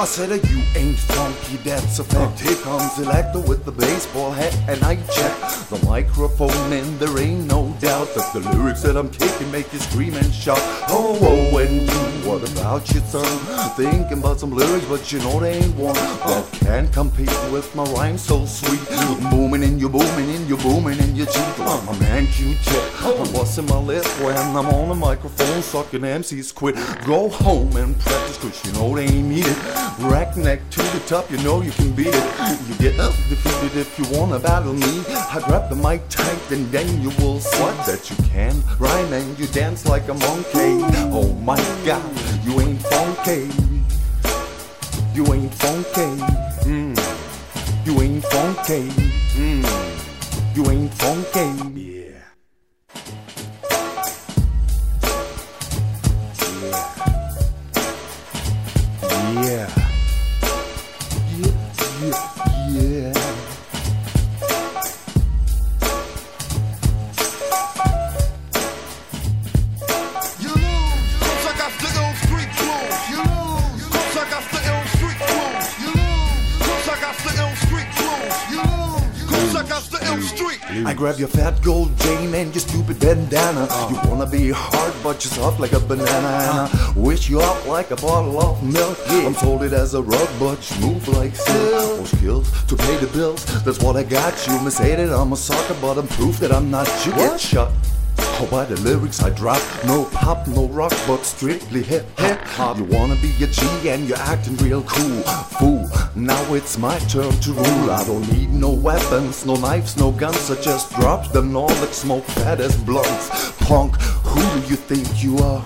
I said, you ain't funky, that's a fact. Here comes the actor with the baseball hat and I check the microphone and there ain't no doubt that the lyrics that I'm kicking make you scream and shout. Oh, oh, and you, what about your son? Thinking about some lyrics, but you know they ain't one that can't compete with my rhyme so sweet. Booming and you're booming and you're booming and you're cheating. I'm a man, you check. I'm busting my lip when I'm on the microphone sucking MCs quit. Go home and practice, cause you know they ain't need it. Rack neck to the top, you know you can beat it. You get defeated if you wanna battle me. I grab the mic tight and then you will see that you can rhyme and you dance like a monkey. Oh my god, you ain't funky. You ain't funky. You ain't funky. You ain't funky. Yeah. I grab your fat gold chain and your stupid bandana. You wanna be hard but you're soft like a banana. And I wish you up like a bottle of milk. I'm folded as a rug but you move like silk. More skills to pay the bills, that's what I got you. Mishated I'm a sucker but I'm proof that I'm not you. Get shot by the lyrics I drop. No pop, no rock, but strictly hip hop. You wanna be a G and you're acting real cool. Fool, now it's my turn to rule. I don't need no weapons, no knives, no guns. I just drop them all like smoke fat as blunts. Punk, who do you think you are?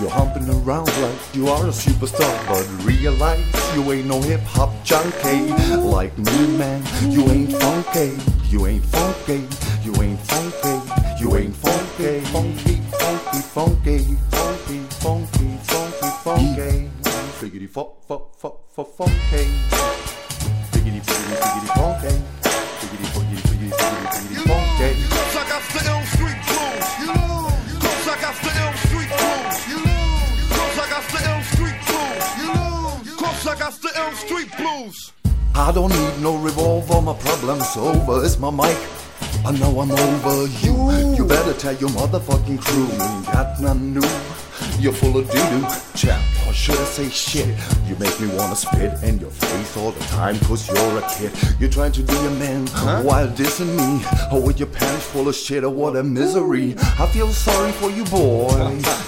You're humping around like you are a superstar, but realize you ain't no hip hop junkie. Like me, man, you ain't funky. You ain't funky. You ain't funky. You ain't funky, funky, funky, funky, funky, funky, funky, funky. Figgity funky. Figgity figgity funky. Figgity figgity figgity figgity funky. You look like I spit on street clothes. You look like I spit on street clothes. You look like I spit on street clothes. You look like I spit on street blues. I don't need no revolver, my problem's over. It's my mic. I know I'm over you. You better tell your motherfucking crew you ain't got nothing new. You're full of doo-doo, chap, or should I say shit? You make me wanna spit in your face all the time, cause you're a kid. You're trying to be a man while dissing me. Or with your pants full of shit, or what a misery. I feel sorry for you, boy.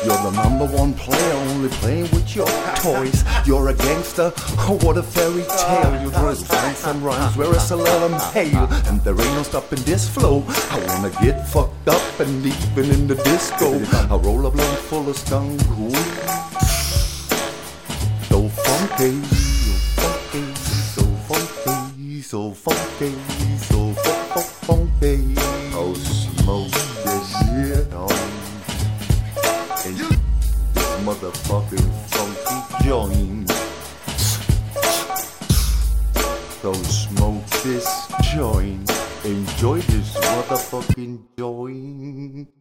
You're the number one player, only playing with your toys. You're a gangster, oh what a fairy tale. You drill banks and rhymes, whereas I let them hail. And there ain't no stopping this flow. I wanna get fucked up and even in the disco. I roll a blunt full of skunk. So funky, so funky, so funky, so funky, so funky. Oh, smoke this shit on. And this motherfucking funky joint. So smoke this joint. Enjoy this motherfucking joint.